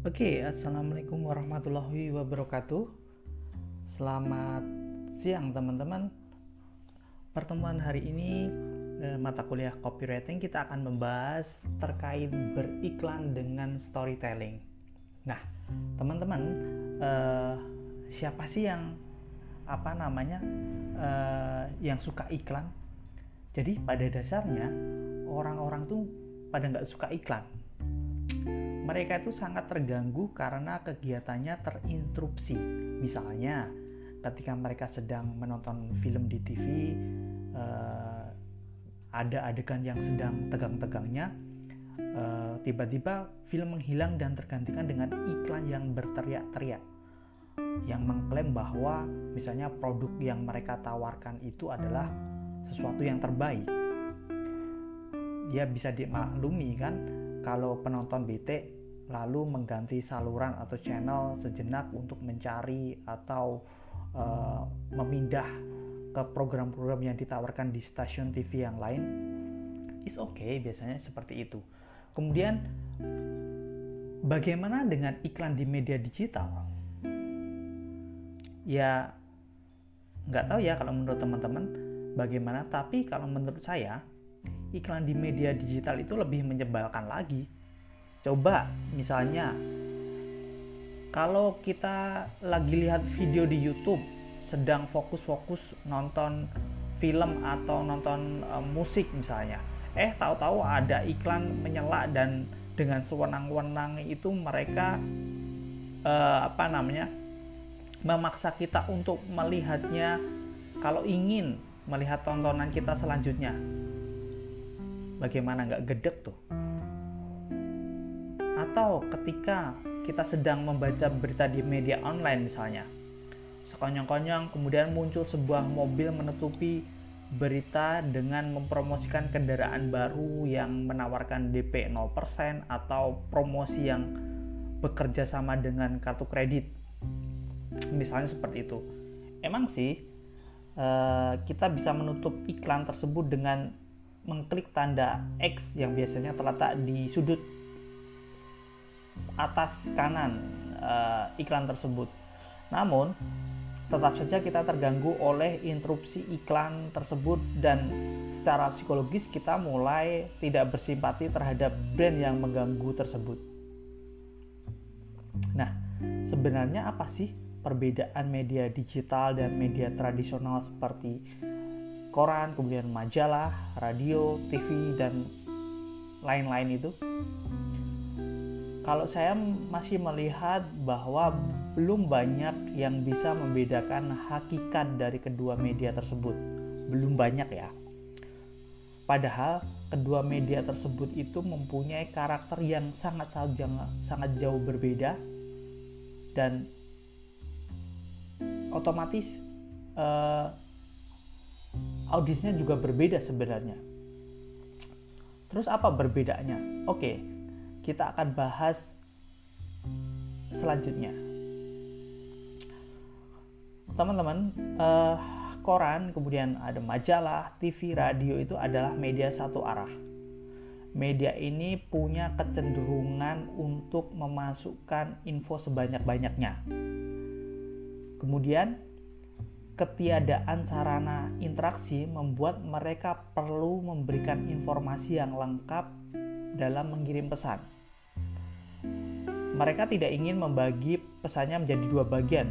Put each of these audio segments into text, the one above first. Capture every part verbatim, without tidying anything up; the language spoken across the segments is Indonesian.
Oke, okay, assalamualaikum warahmatullahi wabarakatuh. Selamat siang teman-teman. Pertemuan hari ini eh, mata kuliah copywriting kita akan membahas terkait beriklan dengan storytelling. Nah, teman-teman, eh, siapa sih yang apa namanya eh, yang suka iklan? Jadi pada dasarnya orang-orang tuh pada nggak suka iklan. Mereka itu sangat terganggu karena kegiatannya terinterupsi. Misalnya, ketika mereka sedang menonton film di T V, eh, ada adegan yang sedang tegang-tegangnya, eh, tiba-tiba film menghilang dan tergantikan dengan iklan yang berteriak-teriak, yang mengklaim bahwa misalnya produk yang mereka tawarkan itu adalah sesuatu yang terbaik. Ya bisa dimaklumi kan, kalau penonton bete lalu mengganti saluran atau channel sejenak untuk mencari atau e, memindah ke program-program yang ditawarkan di stasiun T V yang lain. It's okay, biasanya seperti itu. Kemudian bagaimana dengan iklan di media digital? Ya nggak tahu ya kalau menurut teman-teman bagaimana, tapi kalau menurut saya iklan di media digital itu lebih menyebalkan lagi. Coba misalnya kalau kita lagi lihat video di YouTube, sedang fokus-fokus nonton film atau nonton e, musik misalnya. Eh, tahu-tahu ada iklan menyela dan dengan sewenang-wenang itu mereka e, apa namanya memaksa kita untuk melihatnya kalau ingin melihat tontonan kita selanjutnya. Bagaimana nggak gedeg tuh? Atau ketika kita sedang membaca berita di media online misalnya, sekonyong-konyong kemudian muncul sebuah mobil menutupi berita dengan mempromosikan kendaraan baru yang menawarkan D P nol persen atau promosi yang bekerja sama dengan kartu kredit. Misalnya seperti itu. Emang sih eh, kita bisa menutup iklan tersebut dengan mengklik tanda X yang biasanya terletak di sudut atas kanan e, iklan tersebut. Namun, tetap saja kita terganggu oleh interupsi iklan tersebut dan secara psikologis kita mulai tidak bersimpati terhadap brand yang mengganggu tersebut. Nah, sebenarnya apa sih perbedaan media digital dan media tradisional seperti koran, kemudian majalah, radio, T V, dan lain-lain itu? Kalau saya masih melihat bahwa belum banyak yang bisa membedakan hakikat dari kedua media tersebut. Belum banyak ya. Padahal kedua media tersebut itu mempunyai karakter yang sangat sangat jauh berbeda dan otomatis eh, audisnya juga berbeda sebenarnya. Terus apa perbedaannya? Oke, kita akan bahas selanjutnya. Teman-teman, eh, koran, kemudian ada majalah, T V, radio itu adalah media satu arah. Media ini punya kecenderungan untuk memasukkan info sebanyak-banyaknya. Kemudian ketiadaan sarana interaksi membuat mereka perlu memberikan informasi yang lengkap dalam mengirim pesan. Mereka tidak ingin membagi pesannya menjadi dua bagian,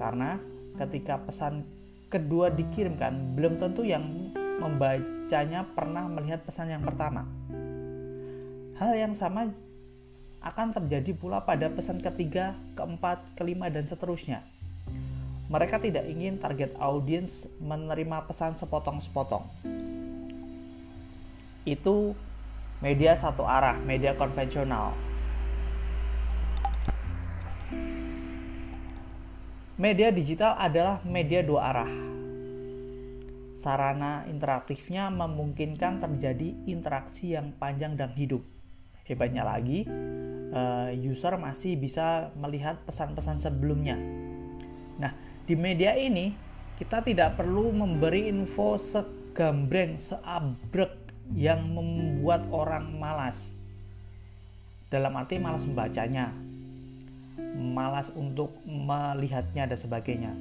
karena ketika pesan kedua dikirimkan, belum tentu yang membacanya pernah melihat pesan yang pertama. Hal yang sama akan terjadi pula pada pesan ketiga, keempat, kelima, dan seterusnya. Mereka tidak ingin target audiens menerima pesan sepotong-sepotong. Itu media satu arah, media konvensional. Media digital adalah media dua arah. Sarana interaktifnya memungkinkan terjadi interaksi yang panjang dan hidup. Hebatnya lagi, user masih bisa melihat pesan-pesan sebelumnya. Nah, di media ini kita tidak perlu memberi info segambreng, seabrek yang membuat orang malas. dalam arti malas membacanya, malas untuk melihatnya dan sebagainya.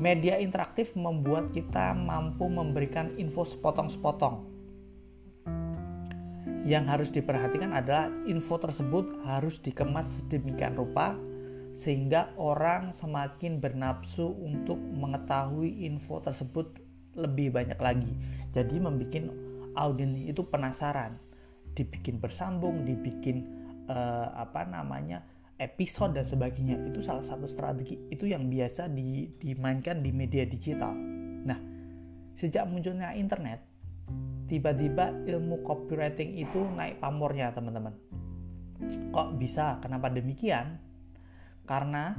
Media interaktif membuat kita mampu memberikan info sepotong-sepotong. Yang harus diperhatikan adalah info tersebut harus dikemas sedemikian rupa sehingga orang semakin bernafsu untuk mengetahui info tersebut lebih banyak lagi. Jadi membuat audiens itu penasaran, dibikin bersambung, dibikin eh, apa namanya episode dan sebagainya. Itu salah satu strategi itu yang biasa di, dimainkan di media digital. Nah, sejak munculnya internet, tiba-tiba ilmu copywriting itu naik pamornya, teman-teman. Kok bisa? Kenapa demikian? Karena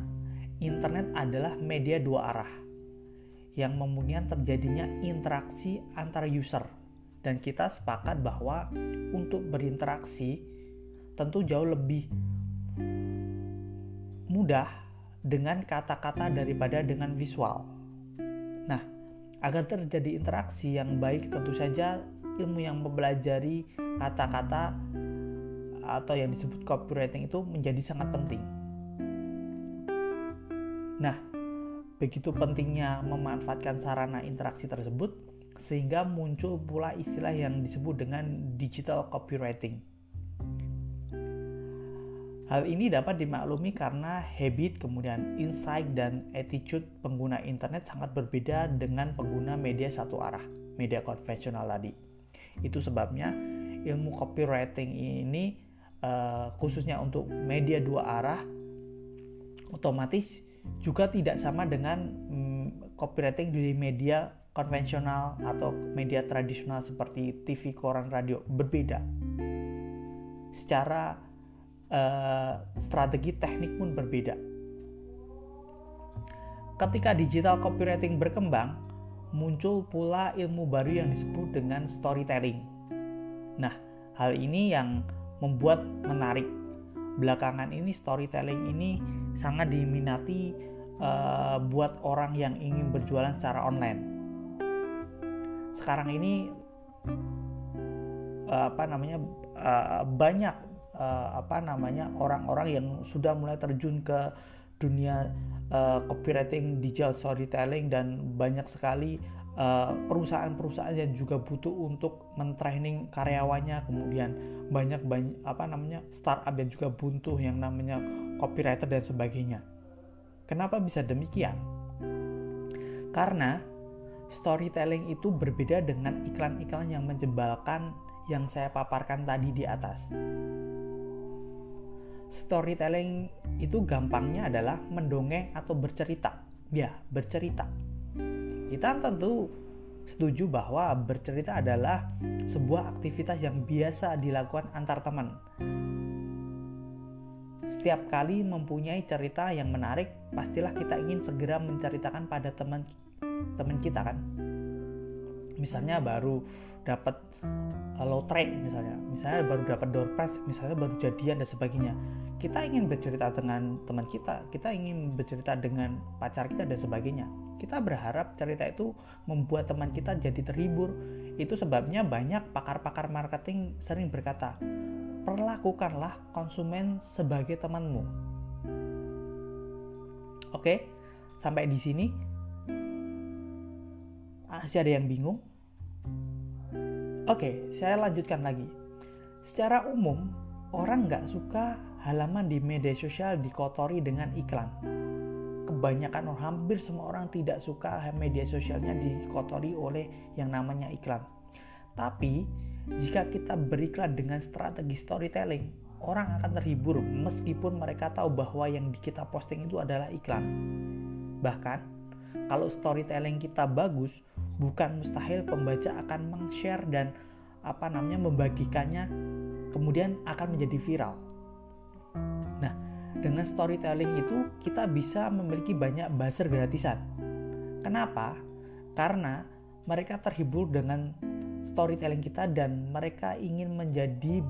internet adalah media dua arah yang memungkinkan terjadinya interaksi antar user. Dan kita sepakat bahwa untuk berinteraksi tentu jauh lebih mudah dengan kata-kata daripada dengan visual. Nah, agar terjadi interaksi yang baik tentu saja ilmu yang mempelajari kata-kata atau yang disebut copywriting itu menjadi sangat penting. Nah, begitu pentingnya memanfaatkan sarana interaksi tersebut sehingga muncul pula istilah yang disebut dengan digital copywriting. Hal ini dapat dimaklumi karena habit, kemudian insight, dan attitude pengguna internet sangat berbeda dengan pengguna media satu arah, media konvensional tadi. Itu sebabnya ilmu copywriting ini eh, khususnya untuk media dua arah otomatis juga tidak sama dengan mm, copywriting di media konvensional atau media tradisional seperti T V, koran, radio. Berbeda. Secara Uh, strategi teknik pun berbeda. Ketika digital copywriting berkembang, muncul pula ilmu baru yang disebut dengan storytelling. Nah, hal ini yang membuat menarik. Belakangan ini storytelling ini sangat diminati uh, buat orang yang ingin berjualan secara online. Sekarang ini uh, apa namanya uh, banyak Uh, apa namanya orang-orang yang sudah mulai terjun ke dunia uh, copywriting, digital storytelling, dan banyak sekali uh, perusahaan-perusahaan yang juga butuh untuk mentraining karyawannya. Kemudian banyak banyak apa namanya startup yang juga butuh yang namanya copywriter dan sebagainya. Kenapa bisa demikian? Karena storytelling itu berbeda dengan iklan-iklan yang menjebalkan yang saya paparkan tadi di atas. Storytelling itu gampangnya adalah mendongeng atau bercerita. Ya, bercerita. Kita tentu setuju bahwa bercerita adalah sebuah aktivitas yang biasa dilakukan antar teman. Setiap kali mempunyai cerita yang menarik, pastilah kita ingin segera menceritakan pada teman teman kita, kan? Misalnya baru dapat lotre, misalnya misalnya baru dapat door prize, misalnya baru jadian dan sebagainya. Kita ingin bercerita dengan teman kita, kita ingin bercerita dengan pacar kita dan sebagainya. Kita berharap cerita itu membuat teman kita jadi terhibur. Itu sebabnya banyak pakar-pakar marketing sering berkata, perlakukanlah konsumen sebagai temanmu. Oke, sampai di sini masih ada yang bingung? Oke, saya lanjutkan lagi. Secara umum, orang nggak suka halaman di media sosial dikotori dengan iklan. Kebanyakan, hampir semua orang tidak suka media sosialnya dikotori oleh yang namanya iklan. Tapi, jika kita beriklan dengan strategi storytelling, orang akan terhibur meskipun mereka tahu bahwa yang kita posting itu adalah iklan. Bahkan, kalau storytelling kita bagus, bukan mustahil pembaca akan meng-share dan apa namanya membagikannya, kemudian akan menjadi viral. Nah, dengan storytelling itu kita bisa memiliki banyak buzzer gratisan. Kenapa? Karena mereka terhibur dengan storytelling kita dan mereka ingin menjadi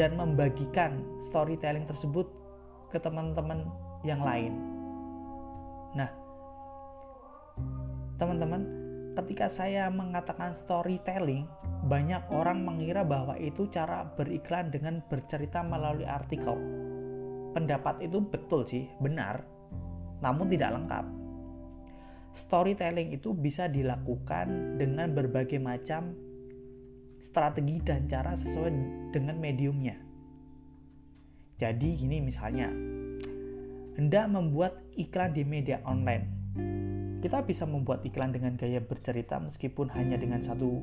dan membagikan storytelling tersebut ke teman-teman yang lain. Nah, teman-teman, ketika saya mengatakan storytelling, banyak orang mengira bahwa itu cara beriklan dengan bercerita melalui artikel. Pendapat itu betul sih, benar, namun tidak lengkap. Storytelling itu bisa dilakukan dengan berbagai macam strategi dan cara sesuai dengan mediumnya. Jadi gini misalnya, hendak membuat iklan di media online. Kita bisa membuat iklan dengan gaya bercerita meskipun hanya dengan satu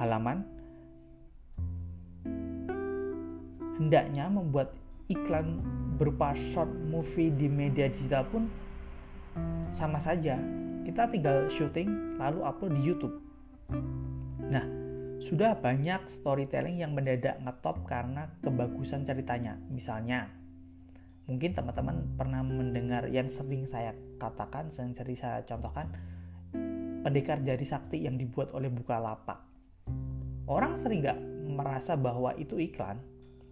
halaman. Hendaknya membuat iklan berupa short movie di media digital pun sama saja. Kita tinggal syuting lalu upload di YouTube. Nah, sudah banyak storytelling yang mendadak ngetop karena kebagusan ceritanya. Misalnya, mungkin teman-teman pernah mendengar yang sering saya katakan, sering saya contohkan, pendekar jari sakti yang dibuat oleh Bukalapak. Orang sering gak merasa bahwa itu iklan.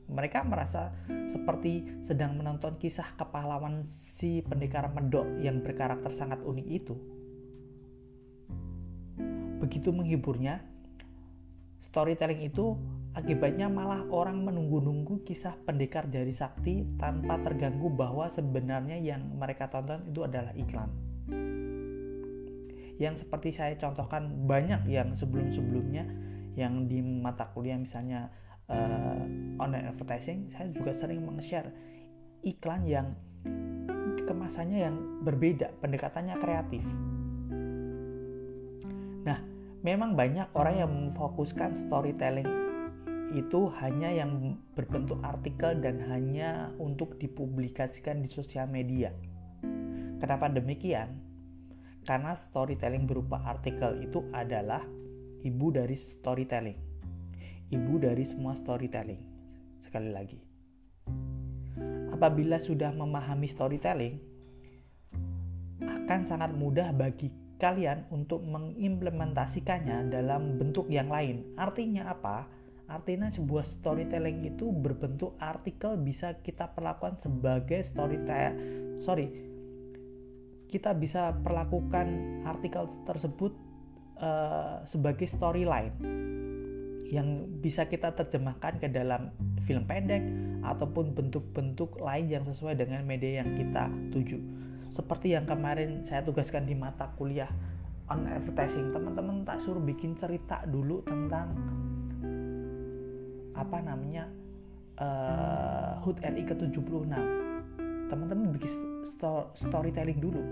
Mereka merasa seperti sedang menonton kisah kepahlawan si pendekar medok yang berkarakter sangat unik itu. Begitu menghiburnya, storytelling itu akibatnya malah orang menunggu-nunggu kisah pendekar jari sakti tanpa terganggu bahwa sebenarnya yang mereka tonton itu adalah iklan. Yang seperti saya contohkan banyak yang sebelum-sebelumnya, yang di mata kuliah misalnya uh, online advertising, saya juga sering meng-share iklan yang kemasannya yang berbeda, pendekatannya kreatif. Nah, memang banyak orang yang memfokuskan storytelling itu hanya yang berbentuk artikel dan hanya untuk dipublikasikan di sosial media. Kenapa demikian? Karena storytelling berupa artikel itu adalah ibu dari storytelling. Ibu dari semua storytelling. Sekali lagi, apabila sudah memahami storytelling, akan sangat mudah bagi kalian untuk mengimplementasikannya dalam bentuk yang lain. Artinya apa? Artinya sebuah storytelling itu berbentuk artikel bisa kita perlakukan sebagai storytelling. Sorry, kita bisa perlakukan artikel tersebut uh, sebagai storyline yang bisa kita terjemahkan ke dalam film pendek ataupun bentuk-bentuk lain yang sesuai dengan media yang kita tuju. Seperti yang kemarin saya tugaskan di mata kuliah on advertising, teman-teman tak suruh bikin cerita dulu tentang apa namanya uh, H U T R I ke tujuh puluh enam. Teman-teman bikin sto- storytelling dulu,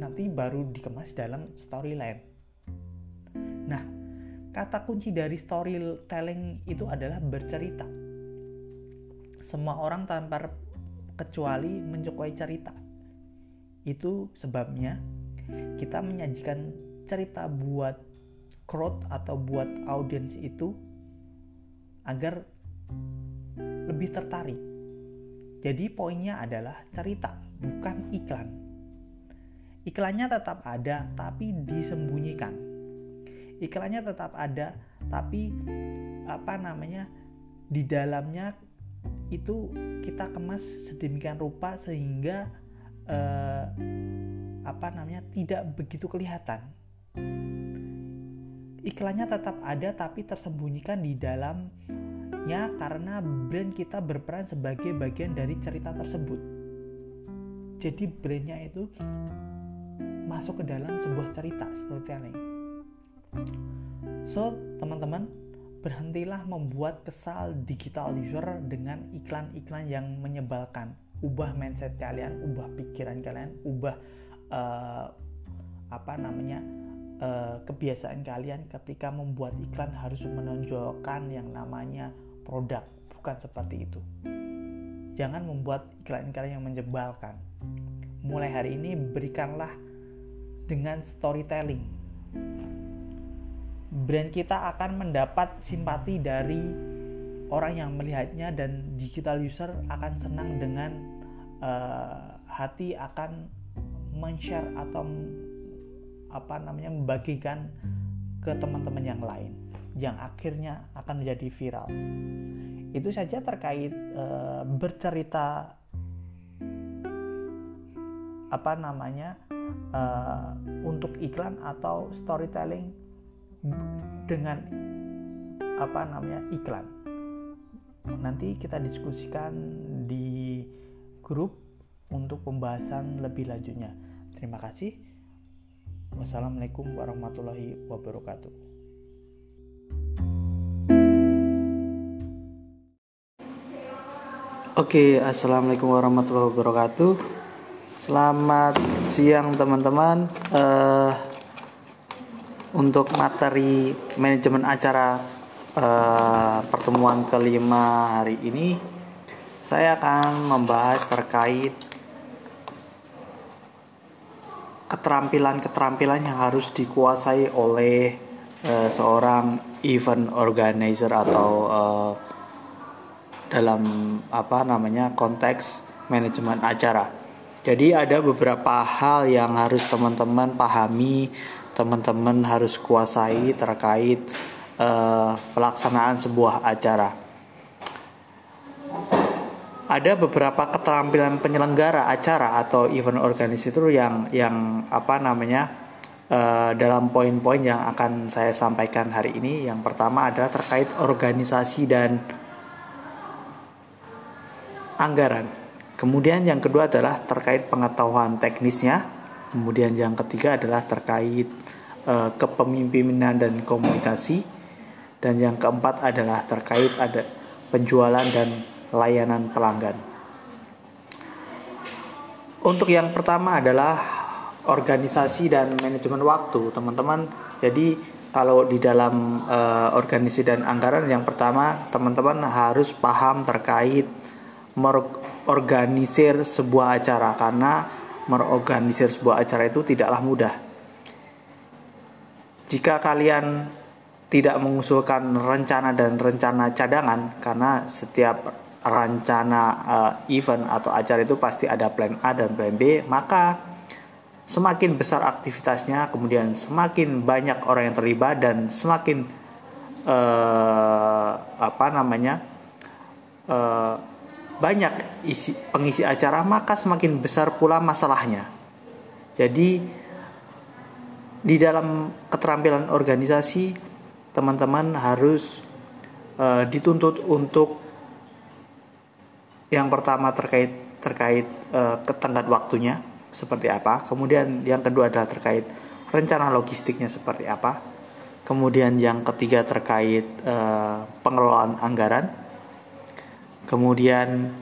nanti baru dikemas dalam storyline. Nah, kata kunci dari storytelling itu adalah bercerita. Semua orang tanpa kecuali menyukai cerita. Itu sebabnya kita menyajikan cerita buat crowd atau buat audiens itu agar lebih tertarik. Jadi poinnya adalah cerita, bukan iklan. Iklannya tetap ada, tapi disembunyikan. Iklannya tetap ada, tapi apa namanya di dalamnya itu kita kemas sedemikian rupa sehingga eh, apa namanya tidak begitu kelihatan. Iklannya tetap ada tapi tersembunyikan di dalamnya karena brand kita berperan sebagai bagian dari cerita tersebut. Jadi brandnya itu masuk ke dalam sebuah cerita storytelling. So teman-teman, berhentilah membuat kesal digital user dengan iklan-iklan yang menyebalkan. Ubah mindset kalian, ubah pikiran kalian, ubah uh, apa namanya kebiasaan kalian ketika membuat iklan harus menonjolkan yang namanya produk, bukan seperti itu. Jangan membuat iklan-iklan yang menjebalkan. Mulai hari ini berikanlah dengan storytelling. Brand kita akan mendapat simpati dari orang yang melihatnya dan digital user akan senang dengan uh, hati akan men-share atau apa namanya membagikan ke teman-teman yang lain yang akhirnya akan menjadi viral. Itu saja terkait e, bercerita apa namanya uh, untuk iklan atau storytelling dengan apa namanya iklan. Nanti kita diskusikan di grup untuk pembahasan lebih lanjutnya. Terima kasih. Wassalamualaikum warahmatullahi wabarakatuh. Oke, assalamualaikum warahmatullahi wabarakatuh. Selamat siang teman-teman. Uh, untuk materi manajemen acara uh, pertemuan kelima hari ini, saya akan membahas terkait keterampilan-keterampilan yang harus dikuasai oleh uh, seorang event organizer atau uh, dalam apa namanya konteks manajemen acara. Jadi ada beberapa hal yang harus teman-teman pahami, teman-teman harus kuasai terkait uh, pelaksanaan sebuah acara. Ada beberapa keterampilan penyelenggara acara atau event organizer yang yang apa namanya uh, dalam poin-poin yang akan saya sampaikan hari ini. Yang pertama adalah terkait organisasi dan anggaran. Kemudian yang kedua adalah terkait pengetahuan teknisnya. Kemudian yang ketiga adalah terkait uh, kepemimpinan dan komunikasi. Dan yang keempat adalah terkait ada penjualan dan layanan pelanggan. Untuk yang pertama adalah organisasi dan manajemen waktu, teman-teman. Jadi kalau di dalam uh, organisasi dan anggaran, yang pertama teman-teman harus paham terkait merorganisir sebuah acara, karena merorganisir sebuah acara itu tidaklah mudah. Jika kalian tidak mengusulkan rencana dan rencana cadangan, karena setiap rencana uh, event atau acara itu pasti ada plan A dan plan B, maka semakin besar aktivitasnya, kemudian semakin banyak orang yang terlibat dan semakin uh, apa namanya uh, banyak isi, pengisi acara, maka semakin besar pula masalahnya. Jadi di dalam keterampilan organisasi, teman-teman harus uh, dituntut untuk yang pertama terkait terkait uh, ketenggat waktunya seperti apa, kemudian yang kedua adalah terkait rencana logistiknya seperti apa, kemudian yang ketiga terkait uh, pengelolaan anggaran, kemudian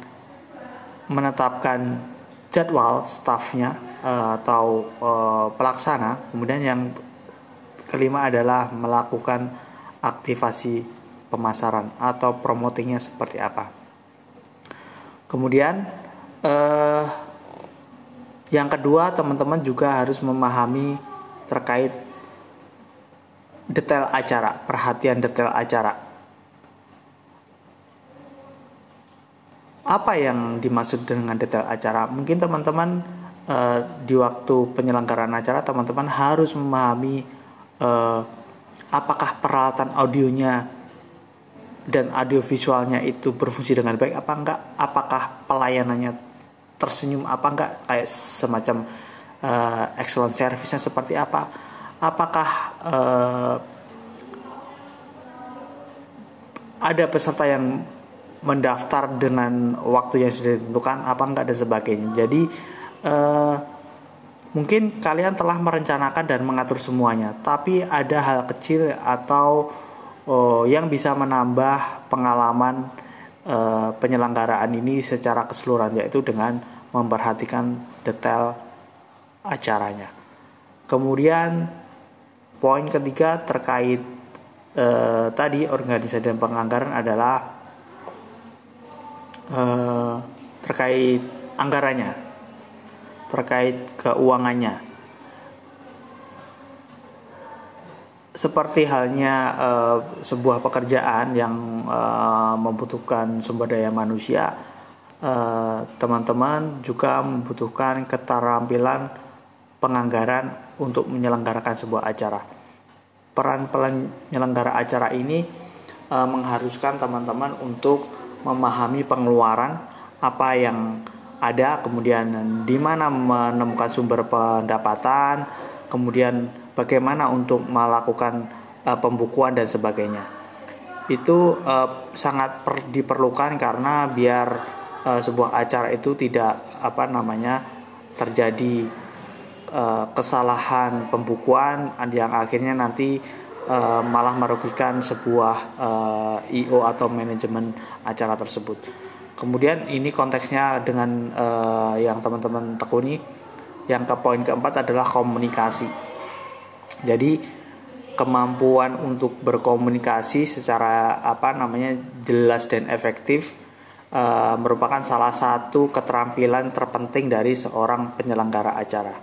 menetapkan jadwal stafnya atau pelaksana, kemudian yang kelima adalah melakukan aktivasi pemasaran atau promotingnya seperti apa. Kemudian eh, yang kedua, teman-teman juga harus memahami terkait detail acara, perhatian detail acara. Apa yang dimaksud dengan detail acara? Mungkin teman-teman uh, di waktu penyelenggaraan acara, teman-teman harus memahami uh, apakah peralatan audionya dan audio visualnya itu berfungsi dengan baik apa enggak, apakah pelayanannya tersenyum apa enggak, kayak semacam uh, excellent service-nya seperti apa, apakah uh, ada peserta yang mendaftar dengan waktu yang sudah ditentukan apa enggak dan sebagainya. Jadi eh, mungkin kalian telah merencanakan dan mengatur semuanya, tapi ada hal kecil atau oh, yang bisa menambah pengalaman eh, penyelenggaraan ini secara keseluruhan, yaitu dengan memperhatikan detail acaranya. Kemudian poin ketiga terkait eh, tadi organisasi dan penganggaran adalah Uh, terkait anggarannya, terkait keuangannya. Seperti halnya uh, sebuah pekerjaan yang uh, membutuhkan sumber daya manusia, uh, teman-teman juga membutuhkan keterampilan penganggaran untuk menyelenggarakan sebuah acara. Peran penyelenggara acara ini uh, mengharuskan teman-teman untuk memahami pengeluaran, apa yang ada, kemudian di mana menemukan sumber pendapatan, kemudian bagaimana untuk melakukan uh, pembukuan dan sebagainya. Itu uh, sangat per- diperlukan karena biar uh, sebuah acara itu tidak apa namanya terjadi uh, kesalahan pembukuan yang akhirnya nanti uh, malah merugikan sebuah uh, I O atau manajemen acara tersebut. Kemudian ini konteksnya dengan uh, yang teman-teman tekuni. Yang ke poin keempat adalah komunikasi. Jadi kemampuan untuk berkomunikasi secara apa namanya jelas dan efektif uh, merupakan salah satu keterampilan terpenting dari seorang penyelenggara acara.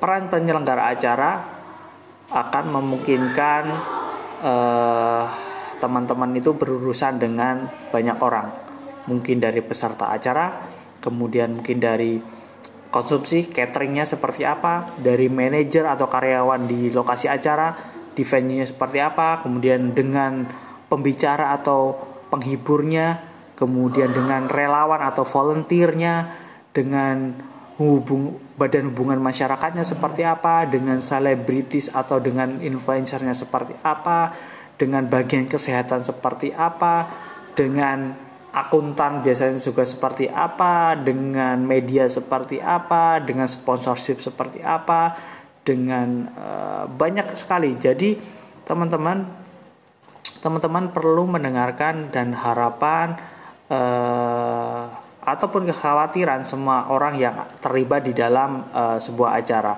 Peran penyelenggara acara akan memungkinkan uh, teman-teman itu berurusan dengan banyak orang, mungkin dari peserta acara, kemudian mungkin dari konsumsi, cateringnya seperti apa, dari manajer atau karyawan di lokasi acara, di venue-nya seperti apa, kemudian dengan pembicara atau penghiburnya, kemudian dengan relawan atau volunteer-nya, dengan hubung, badan hubungan masyarakatnya seperti apa, dengan selebritis atau dengan influencer-nya seperti apa, dengan bagian kesehatan seperti apa, dengan akuntan biasanya juga seperti apa, dengan media seperti apa, dengan sponsorship seperti apa, dengan uh, banyak sekali. Jadi teman-teman teman-teman perlu mendengarkan dan harapan uh, ataupun kekhawatiran semua orang yang terlibat di dalam uh, sebuah acara.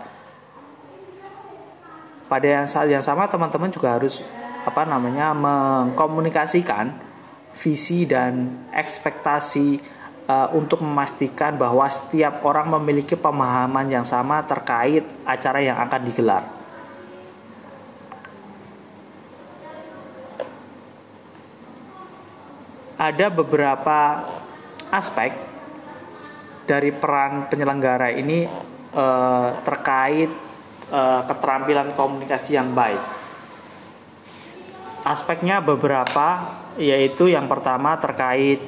Pada yang saat yang sama teman-teman juga harus apa namanya mengkomunikasikan visi dan ekspektasi uh, untuk memastikan bahwa setiap orang memiliki pemahaman yang sama terkait acara yang akan digelar. Ada beberapa aspek dari peran penyelenggara ini uh, terkait uh, keterampilan komunikasi yang baik. Aspeknya beberapa, yaitu yang pertama terkait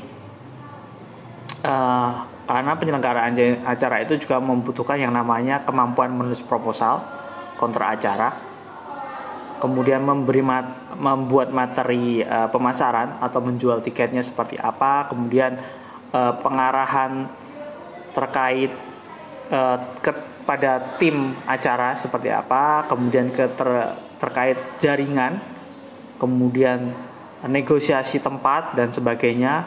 uh, karena penyelenggaraan acara itu juga membutuhkan yang namanya kemampuan menulis proposal kontra acara, kemudian memberi mat, membuat materi uh, pemasaran atau menjual tiketnya seperti apa, kemudian uh, pengarahan terkait uh, kepada tim acara seperti apa, kemudian ke ter, terkait jaringan, kemudian negosiasi tempat dan sebagainya.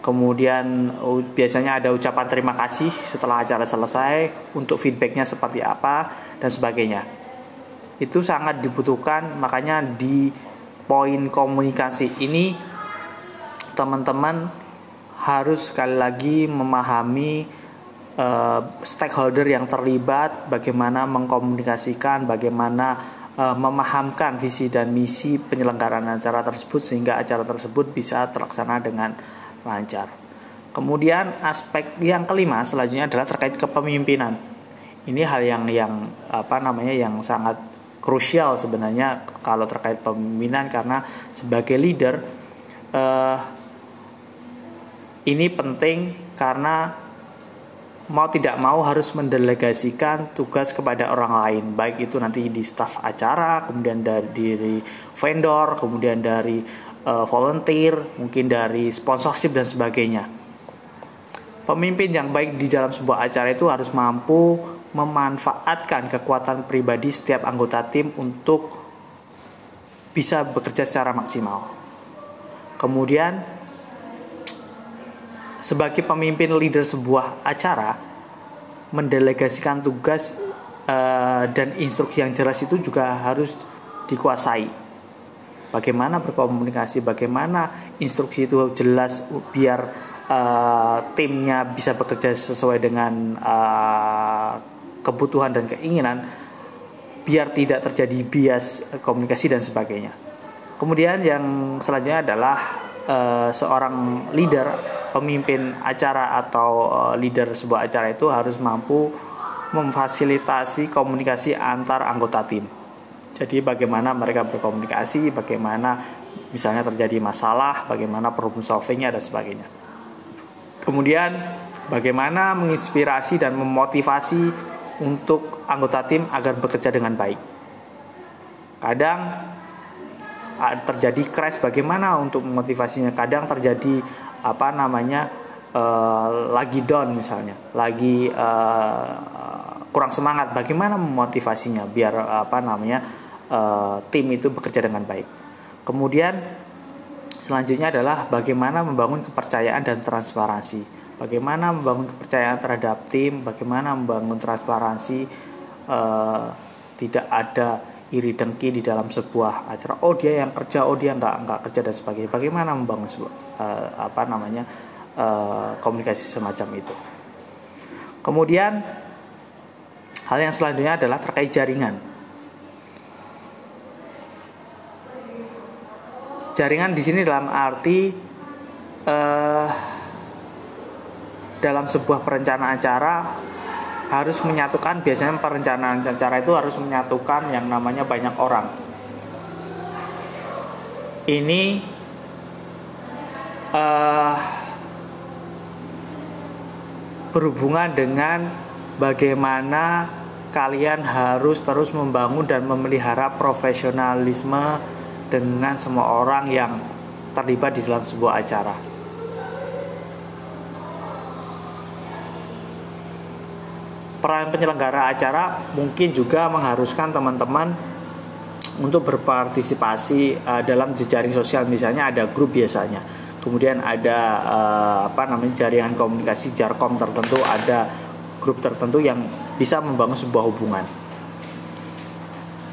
Kemudian biasanya ada ucapan terima kasih setelah acara selesai, untuk feedbacknya seperti apa dan sebagainya. Itu sangat dibutuhkan, makanya di poin komunikasi ini teman-teman harus sekali lagi memahami uh, stakeholder yang terlibat, bagaimana mengkomunikasikan, bagaimana memahamkan visi dan misi penyelenggaraan acara tersebut sehingga acara tersebut bisa terlaksana dengan lancar. Kemudian aspek yang kelima selanjutnya adalah terkait kepemimpinan. Ini hal yang yang apa namanya yang sangat krusial sebenarnya kalau terkait pemimpinan, karena sebagai leader eh, ini penting karena mau tidak mau harus mendelegasikan tugas kepada orang lain, baik itu nanti di staf acara, kemudian dari vendor, kemudian dari uh, volunteer, mungkin dari sponsorship dan sebagainya. Pemimpin yang baik di dalam sebuah acara itu harus mampu memanfaatkan kekuatan pribadi setiap anggota tim untuk bisa bekerja secara maksimal. Kemudian sebagai pemimpin leader sebuah acara, mendelegasikan tugas uh, dan instruksi yang jelas itu juga harus dikuasai. Bagaimana berkomunikasi, bagaimana instruksi itu jelas biar uh, timnya bisa bekerja sesuai dengan uh, kebutuhan dan keinginan, biar tidak terjadi bias komunikasi dan sebagainya. Kemudian yang selanjutnya adalah uh, seorang leader, pemimpin acara atau leader sebuah acara itu harus mampu memfasilitasi komunikasi antar anggota tim. Jadi bagaimana mereka berkomunikasi, bagaimana misalnya terjadi masalah, bagaimana problem solvingnya dan sebagainya. Kemudian bagaimana menginspirasi dan memotivasi untuk anggota tim agar bekerja dengan baik. Kadang terjadi crash, bagaimana untuk memotivasinya. Kadang terjadi apa namanya uh, lagi down misalnya, lagi uh, kurang semangat. Bagaimana memotivasinya biar uh, apa namanya uh, tim itu bekerja dengan baik. Kemudian selanjutnya adalah bagaimana membangun kepercayaan dan transparansi. Bagaimana membangun kepercayaan terhadap tim, bagaimana membangun transparansi, eh, tidak ada iri dengki di dalam sebuah acara. Oh dia yang kerja, oh dia nggak nggak kerja dan sebagainya. Bagaimana membangun sebuah, eh, apa namanya eh, komunikasi semacam itu. Kemudian hal yang selanjutnya adalah terkait jaringan. Jaringan di sini dalam arti eh, dalam sebuah perencanaan acara harus menyatukan, biasanya perencanaan acara itu harus menyatukan yang namanya banyak orang. Ini eh, berhubungan dengan bagaimana kalian harus terus membangun dan memelihara profesionalisme dengan semua orang yang terlibat di dalam sebuah acara. Peran penyelenggara acara mungkin juga mengharuskan teman-teman untuk berpartisipasi uh, dalam jejaring sosial, misalnya ada grup biasanya. Kemudian ada uh, apa namanya jaringan komunikasi jarkom tertentu, ada grup tertentu yang bisa membangun sebuah hubungan.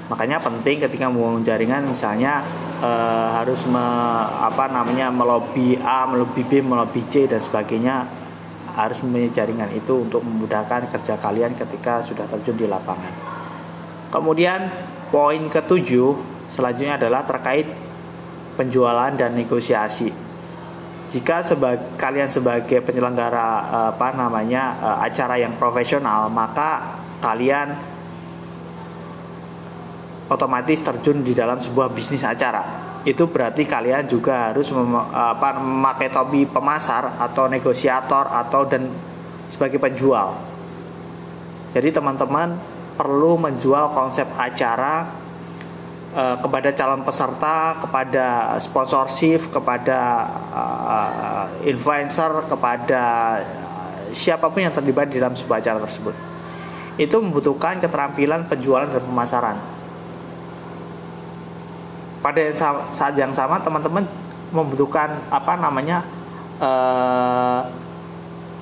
Makanya penting ketika membangun jaringan, misalnya eh, harus me, apa namanya melobi A, melobi B, melobi C dan sebagainya, harus mempunyai jaringan itu untuk memudahkan kerja kalian ketika sudah terjun di lapangan. Kemudian poin ketujuh selanjutnya adalah terkait penjualan dan negosiasi. Jika seba- kalian sebagai penyelenggara eh, apa namanya eh, acara yang profesional, maka kalian otomatis terjun di dalam sebuah bisnis acara. Itu berarti kalian juga harus mem- apa, memakai topi pemasar atau negosiator atau dan sebagai penjual. Jadi teman-teman perlu menjual konsep acara eh, kepada calon peserta, kepada sponsorship, kepada eh, influencer, kepada eh, siapapun yang terlibat di dalam sebuah acara tersebut. Itu membutuhkan keterampilan penjualan dan pemasaran. Pada saat yang sama teman-teman membutuhkan apa namanya eh,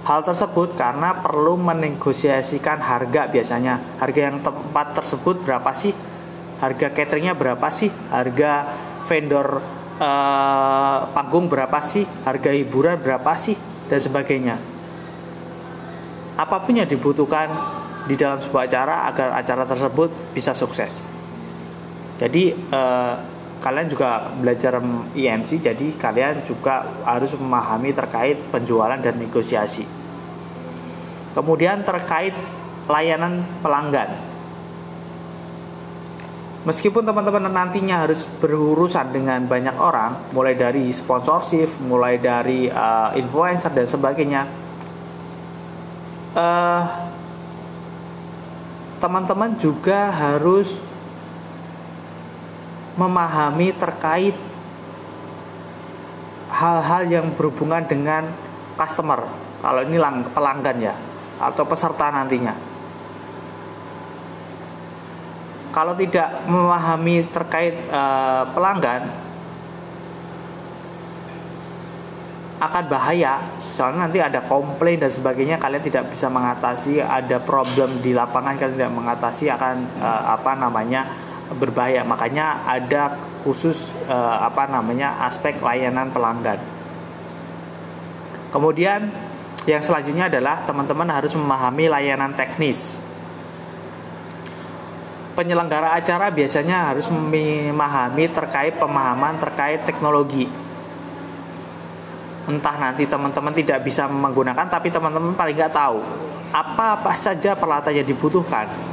hal tersebut karena perlu menegosiasikan harga, biasanya harga yang tempat tersebut berapa sih, harga cateringnya berapa sih, harga vendor eh, panggung berapa sih, harga hiburan berapa sih dan sebagainya. Apapun yang dibutuhkan di dalam sebuah acara agar acara tersebut bisa sukses. Jadi eh, kalian juga belajar I M C, jadi kalian juga harus memahami terkait penjualan dan negosiasi. Kemudian terkait layanan pelanggan. Meskipun teman-teman nantinya harus berurusan dengan banyak orang, mulai dari sponsorship, mulai dari uh, influencer dan sebagainya, uh, teman-teman juga harus memahami terkait hal-hal yang berhubungan dengan customer, kalau ini pelanggan ya, atau peserta nantinya. Kalau tidak memahami terkait uh, pelanggan, akan bahaya. Soalnya nanti ada komplain dan sebagainya, kalian tidak bisa mengatasi, ada problem di lapangan kalian tidak mengatasi, akan uh, apa namanya berbahaya. Makanya ada khusus eh, apa namanya aspek layanan pelanggan. Kemudian yang selanjutnya adalah teman-teman harus memahami layanan teknis. Penyelenggara acara biasanya harus memahami terkait pemahaman terkait teknologi. Entah nanti teman-teman tidak bisa menggunakan, tapi teman-teman paling nggak tahu apa apa saja peralatan yang dibutuhkan.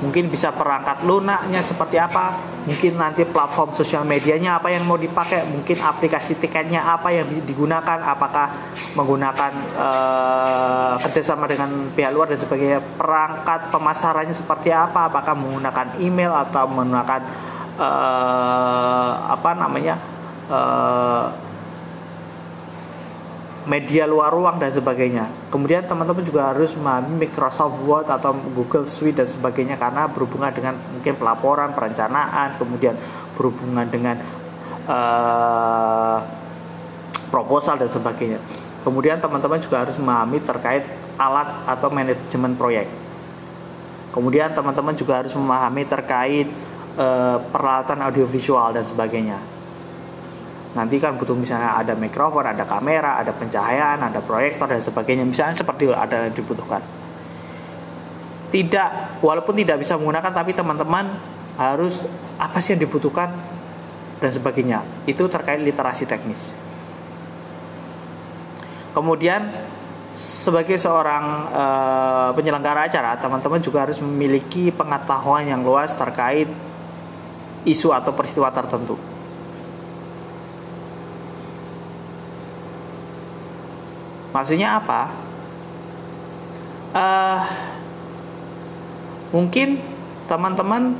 mungkin bisa perangkat lunaknya seperti apa, mungkin nanti platform sosial medianya apa yang mau dipakai, mungkin aplikasi tiketnya apa yang digunakan, apakah menggunakan eh, kerjasama dengan pihak luar dan sebagainya, perangkat pemasarannya seperti apa, apakah menggunakan email atau menggunakan eh, apa namanya eh, media luar ruang dan sebagainya. Kemudian teman-teman juga harus memahami Microsoft Word atau Google Suite dan sebagainya, karena berhubungan dengan mungkin pelaporan, perencanaan, kemudian berhubungan dengan uh, proposal dan sebagainya. Kemudian teman-teman juga harus memahami terkait alat atau manajemen proyek. Kemudian teman-teman juga harus memahami terkait uh, peralatan audiovisual dan sebagainya. Nanti kan butuh misalnya ada mikrofon, ada kamera, ada pencahayaan, ada proyektor dan sebagainya, misalnya seperti ada yang dibutuhkan. Tidak, walaupun tidak bisa menggunakan, tapi teman-teman harus apa sih yang dibutuhkan dan sebagainya. Itu terkait literasi teknis. Kemudian sebagai seorang e, penyelenggara acara, teman-teman juga harus memiliki pengetahuan yang luas terkait isu atau peristiwa tertentu. Maksudnya apa? Uh, mungkin teman-teman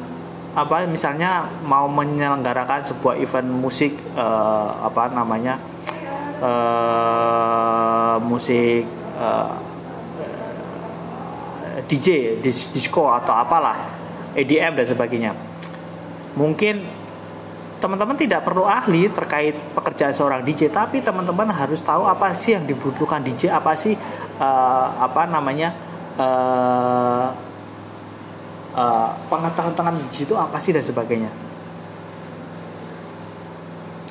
apa misalnya mau menyelenggarakan sebuah event musik uh, apa namanya uh, musik uh, D J, dis- disco atau apalah, E D M dan sebagainya. Mungkin teman-teman tidak perlu ahli terkait pekerjaan seorang D J, tapi teman-teman harus tahu apa sih yang dibutuhkan D J, apa sih uh, apa namanya uh, uh, pengetahuan tentang D J itu apa sih dan sebagainya.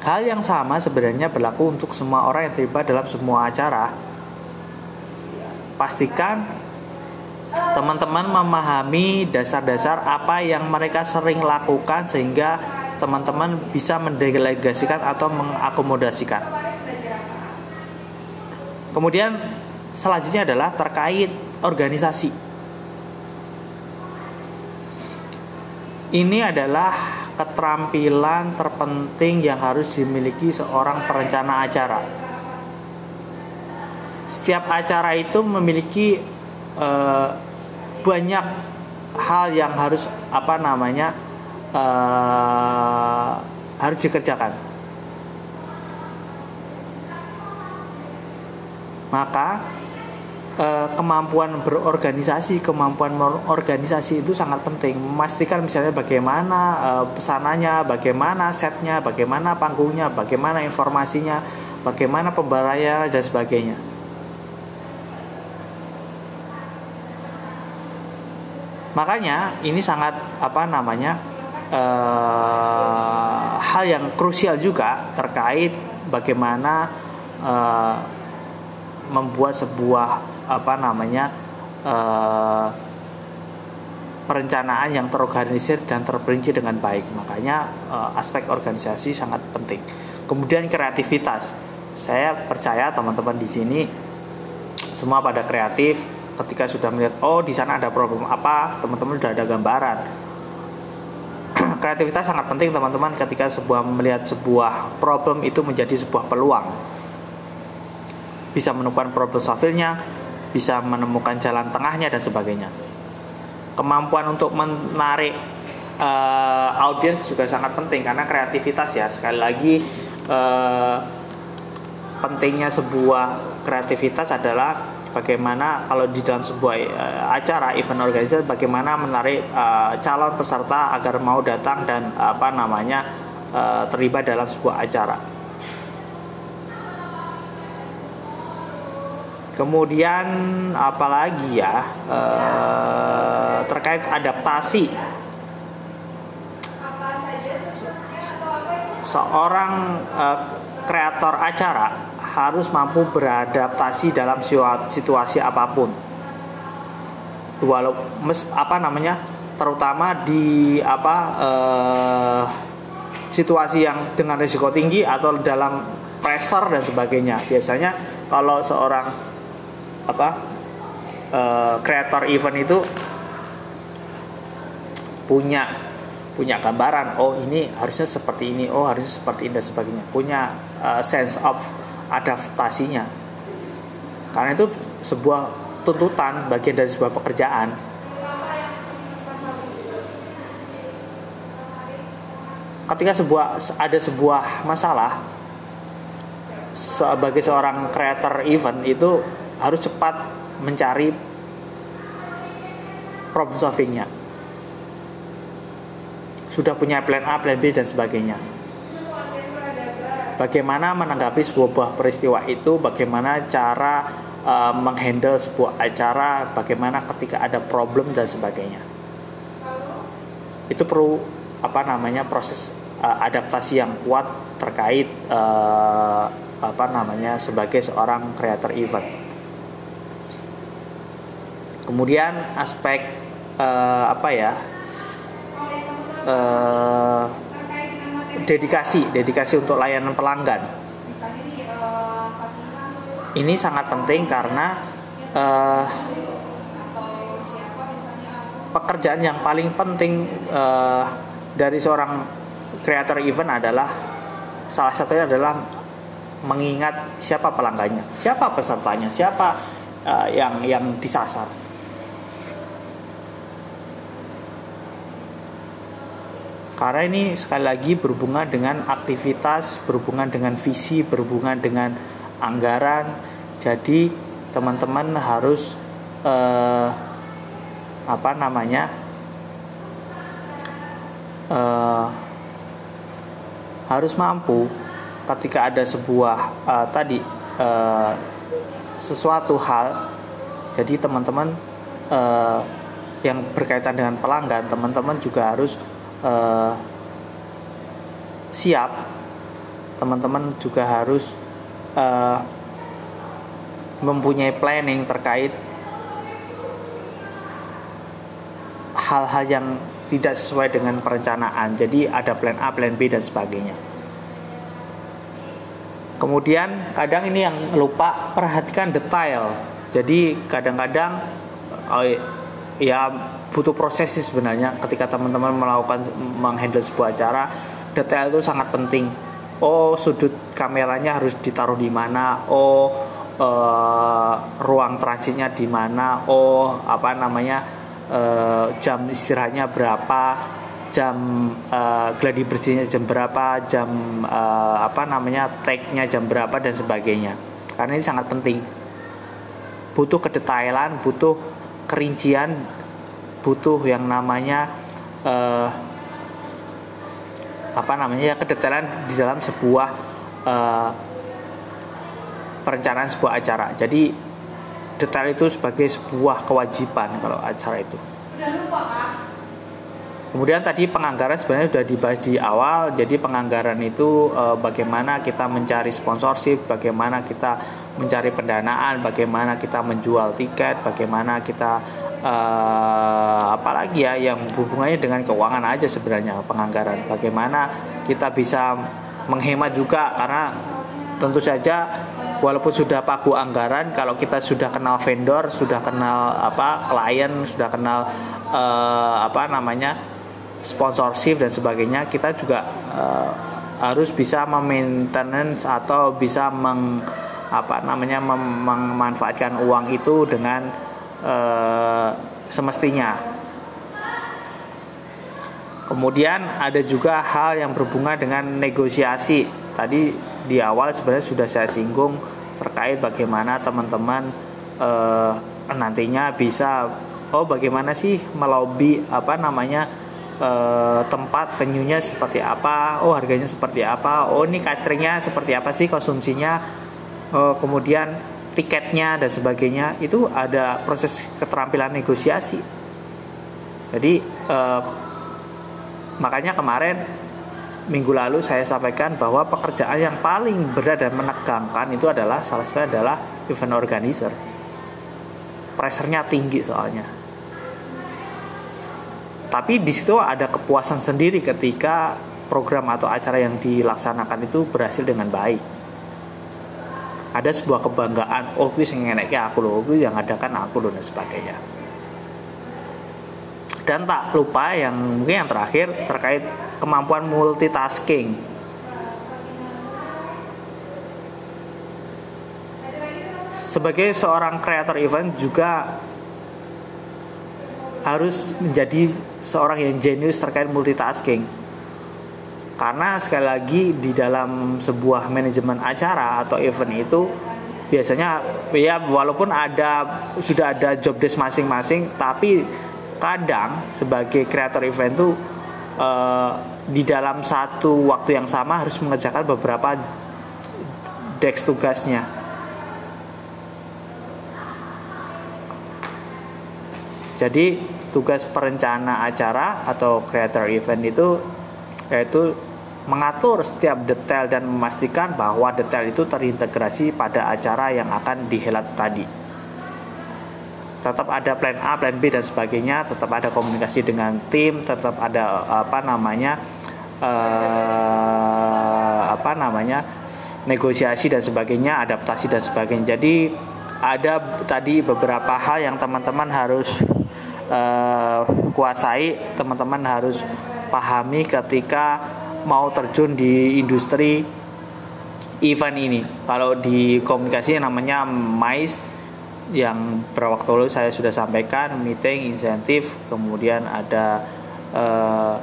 Hal yang sama sebenarnya berlaku untuk semua orang yang terlibat dalam semua acara. Pastikan teman-teman memahami dasar-dasar apa yang mereka sering lakukan sehingga teman-teman bisa mendelegasikan atau mengakomodasikan. Kemudian selanjutnya adalah terkait organisasi. Ini adalah keterampilan terpenting yang harus dimiliki seorang perencana acara. Setiap acara itu memiliki eh, banyak hal yang harus apa namanya Uh, harus dikerjakan. Maka uh, kemampuan berorganisasi, kemampuan berorganisasi itu sangat penting. Memastikan misalnya bagaimana uh, pesanannya, bagaimana setnya, bagaimana panggungnya, bagaimana informasinya, bagaimana pembayarannya dan sebagainya. Makanya ini sangat apa namanya Uh, hal yang krusial juga terkait bagaimana uh, membuat sebuah apa namanya uh, perencanaan yang terorganisir dan terperinci dengan baik. Makanya uh, aspek organisasi sangat penting. Kemudian kreativitas. Saya percaya teman-teman di sini semua pada kreatif ketika sudah melihat oh di sana ada problem apa, teman-teman sudah ada gambaran. Kreativitas sangat penting teman-teman ketika sebuah melihat sebuah problem itu menjadi sebuah peluang. Bisa menemukan problem solvingnya, bisa menemukan jalan tengahnya dan sebagainya. Kemampuan untuk menarik uh, audiens juga sangat penting karena kreativitas ya. Sekali lagi uh, pentingnya sebuah kreativitas adalah bagaimana kalau di dalam sebuah uh, acara event organisasi bagaimana menarik uh, calon peserta agar mau datang dan apa namanya uh, terlibat dalam sebuah acara. Kemudian apalagi ya uh, terkait adaptasi. Seorang uh, kreator acara harus mampu beradaptasi dalam situasi apapun. Walau mes, apa namanya, terutama di apa eh, situasi yang dengan risiko tinggi atau dalam pressure dan sebagainya. Biasanya kalau seorang apa eh, kreator event itu punya punya gambaran, oh ini harusnya seperti ini, oh harusnya seperti ini dan sebagainya, punya uh, sense of adaptasinya. Karena itu sebuah tuntutan, bagian dari sebuah pekerjaan. Ketika sebuah ada sebuah masalah, sebagai seorang creator event itu harus cepat mencari problem solvingnya, sudah punya plan A, plan B dan sebagainya. Bagaimana menanggapi sebuah peristiwa itu, bagaimana cara uh, menghandle sebuah acara, bagaimana ketika ada problem dan sebagainya. Itu perlu apa namanya proses uh, adaptasi yang kuat terkait uh, apa namanya sebagai seorang creator event. Kemudian aspek uh, apa ya? Uh, Dedikasi, dedikasi untuk layanan pelanggan. Ini sangat penting karena eh, pekerjaan yang paling penting eh, dari seorang creator event adalah salah satunya adalah mengingat siapa pelanggannya, siapa pesertanya, siapa eh, yang yang disasar. Karena ini sekali lagi berhubungan dengan aktivitas, berhubungan dengan visi, berhubungan dengan anggaran. Jadi teman-teman harus eh, apa namanya eh, harus mampu ketika ada sebuah eh, tadi eh, sesuatu hal. Jadi teman-teman eh, yang berkaitan dengan pelanggan, teman-teman juga harus Uh, siap. Teman-teman juga harus uh, mempunyai planning terkait hal-hal yang tidak sesuai dengan perencanaan. Jadi ada plan A, plan B dan sebagainya. Kemudian kadang ini yang lupa, perhatikan detail. Jadi kadang-kadang oh, ya butuh proses sih sebenarnya ketika teman-teman melakukan menghandle sebuah acara. Detail itu sangat penting. Oh, sudut kameranya harus ditaruh di mana? Oh, eh, ruang transitnya di mana? Oh, apa namanya? Eh, jam istirahatnya berapa? Jam eh, gladi bersihnya jam berapa? Jam eh, apa namanya? Tag-nya jam berapa dan sebagainya. Karena ini sangat penting. Butuh kedetailan, butuh kerincian, butuh yang namanya eh, apa namanya ya kedetailan di dalam sebuah eh, perencanaan sebuah acara. Jadi detail itu sebagai sebuah kewajiban kalau acara itu. Kemudian tadi penganggaran sebenarnya sudah dibahas di awal. Jadi penganggaran itu eh, bagaimana kita mencari sponsorship, bagaimana kita mencari pendanaan, bagaimana kita menjual tiket, bagaimana kita Uh, apalagi ya yang hubungannya dengan keuangan aja sebenarnya penganggaran. Bagaimana kita bisa menghemat juga, karena tentu saja walaupun sudah pagu anggaran, kalau kita sudah kenal vendor, sudah kenal apa klien, sudah kenal uh, apa namanya sponsorship dan sebagainya, kita juga uh, harus bisa memaintenance atau bisa meng, apa namanya mem- memanfaatkan uang itu dengan Uh, semestinya. Kemudian ada juga hal yang berhubungan dengan negosiasi. Tadi di awal sebenarnya sudah saya singgung terkait bagaimana teman-teman uh, nantinya bisa, oh bagaimana sih melobi apa namanya uh, tempat, venue-nya seperti apa, oh harganya seperti apa, oh ini cateringnya seperti apa sih konsumsinya, uh, kemudian tiketnya dan sebagainya. Itu ada proses keterampilan negosiasi. Jadi eh, makanya kemarin minggu lalu saya sampaikan bahwa pekerjaan yang paling berat dan menegangkan itu adalah salah satunya adalah event organizer. Pressure-nya tinggi soalnya. Tapi di situ ada kepuasan sendiri ketika program atau acara yang dilaksanakan itu berhasil dengan baik. Ada sebuah kebanggaan, oh gue yang enaknya aku loh, gue yang adakan aku loh dan sebagainya. Dan tak lupa yang mungkin yang terakhir terkait kemampuan multitasking. Sebagai seorang creator event juga harus menjadi seorang yang jenius terkait multitasking. Karena sekali lagi di dalam sebuah manajemen acara atau event itu biasanya ya walaupun ada sudah ada job desk masing-masing, tapi kadang sebagai creator event tuh eh, di dalam satu waktu yang sama harus mengerjakan beberapa desk tugasnya. Jadi tugas perencana acara atau creator event itu yaitu mengatur setiap detail dan memastikan bahwa detail itu terintegrasi pada acara yang akan dihelat tadi. Tetap ada plan A, plan B dan sebagainya, tetap ada komunikasi dengan tim, tetap ada apa namanya eh, apa namanya negosiasi dan sebagainya, adaptasi dan sebagainya. Jadi ada tadi beberapa hal yang teman-teman harus eh, kuasai, teman-teman harus pahami ketika mau terjun di industri event ini. Kalau di komunikasi namanya MICE, yang beberapa waktu lalu saya sudah sampaikan, meeting, insentif, kemudian ada eh,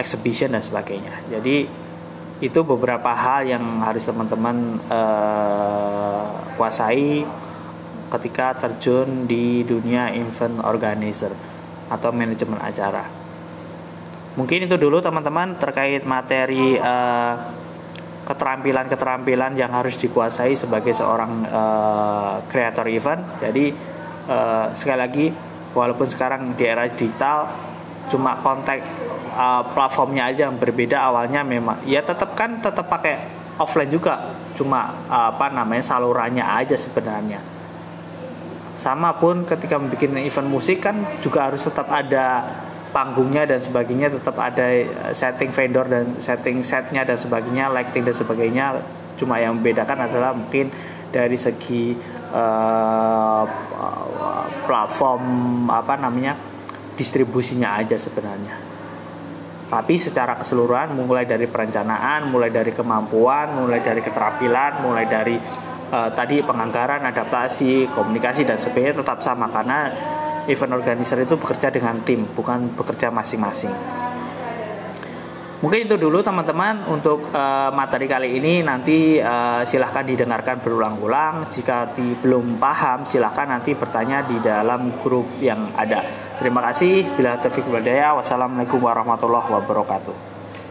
exhibition dan sebagainya. Jadi itu beberapa hal yang harus teman-teman eh, kuasai ketika terjun di dunia event organizer atau manajemen acara. Mungkin itu dulu teman-teman terkait materi eh, keterampilan-keterampilan yang harus dikuasai sebagai seorang eh, creator event. Jadi eh, sekali lagi walaupun sekarang di era digital cuma kontak eh, platformnya aja yang berbeda, awalnya memang ya tetap kan tetap pakai offline juga, cuma eh, apa namanya salurannya aja sebenarnya. Sama pun ketika membuat event musik kan juga harus tetap ada panggungnya dan sebagainya, tetap ada setting vendor dan setting setnya dan sebagainya, lighting dan sebagainya. Cuma yang membedakan adalah mungkin dari segi uh, platform apa namanya distribusinya aja sebenarnya. Tapi secara keseluruhan mulai dari perencanaan, mulai dari kemampuan, mulai dari keterampilan, mulai dari uh, tadi penganggaran, adaptasi, komunikasi dan sebagainya tetap sama, karena event organizer itu bekerja dengan tim, bukan bekerja masing-masing. Mungkin itu dulu teman-teman untuk uh, materi kali ini. Nanti uh, silahkan didengarkan berulang-ulang. Jika ti- belum paham silahkan nanti bertanya di dalam grup yang ada. Terima kasih. Bila taufiq wal hidayah. Wassalamualaikum warahmatullahi wabarakatuh.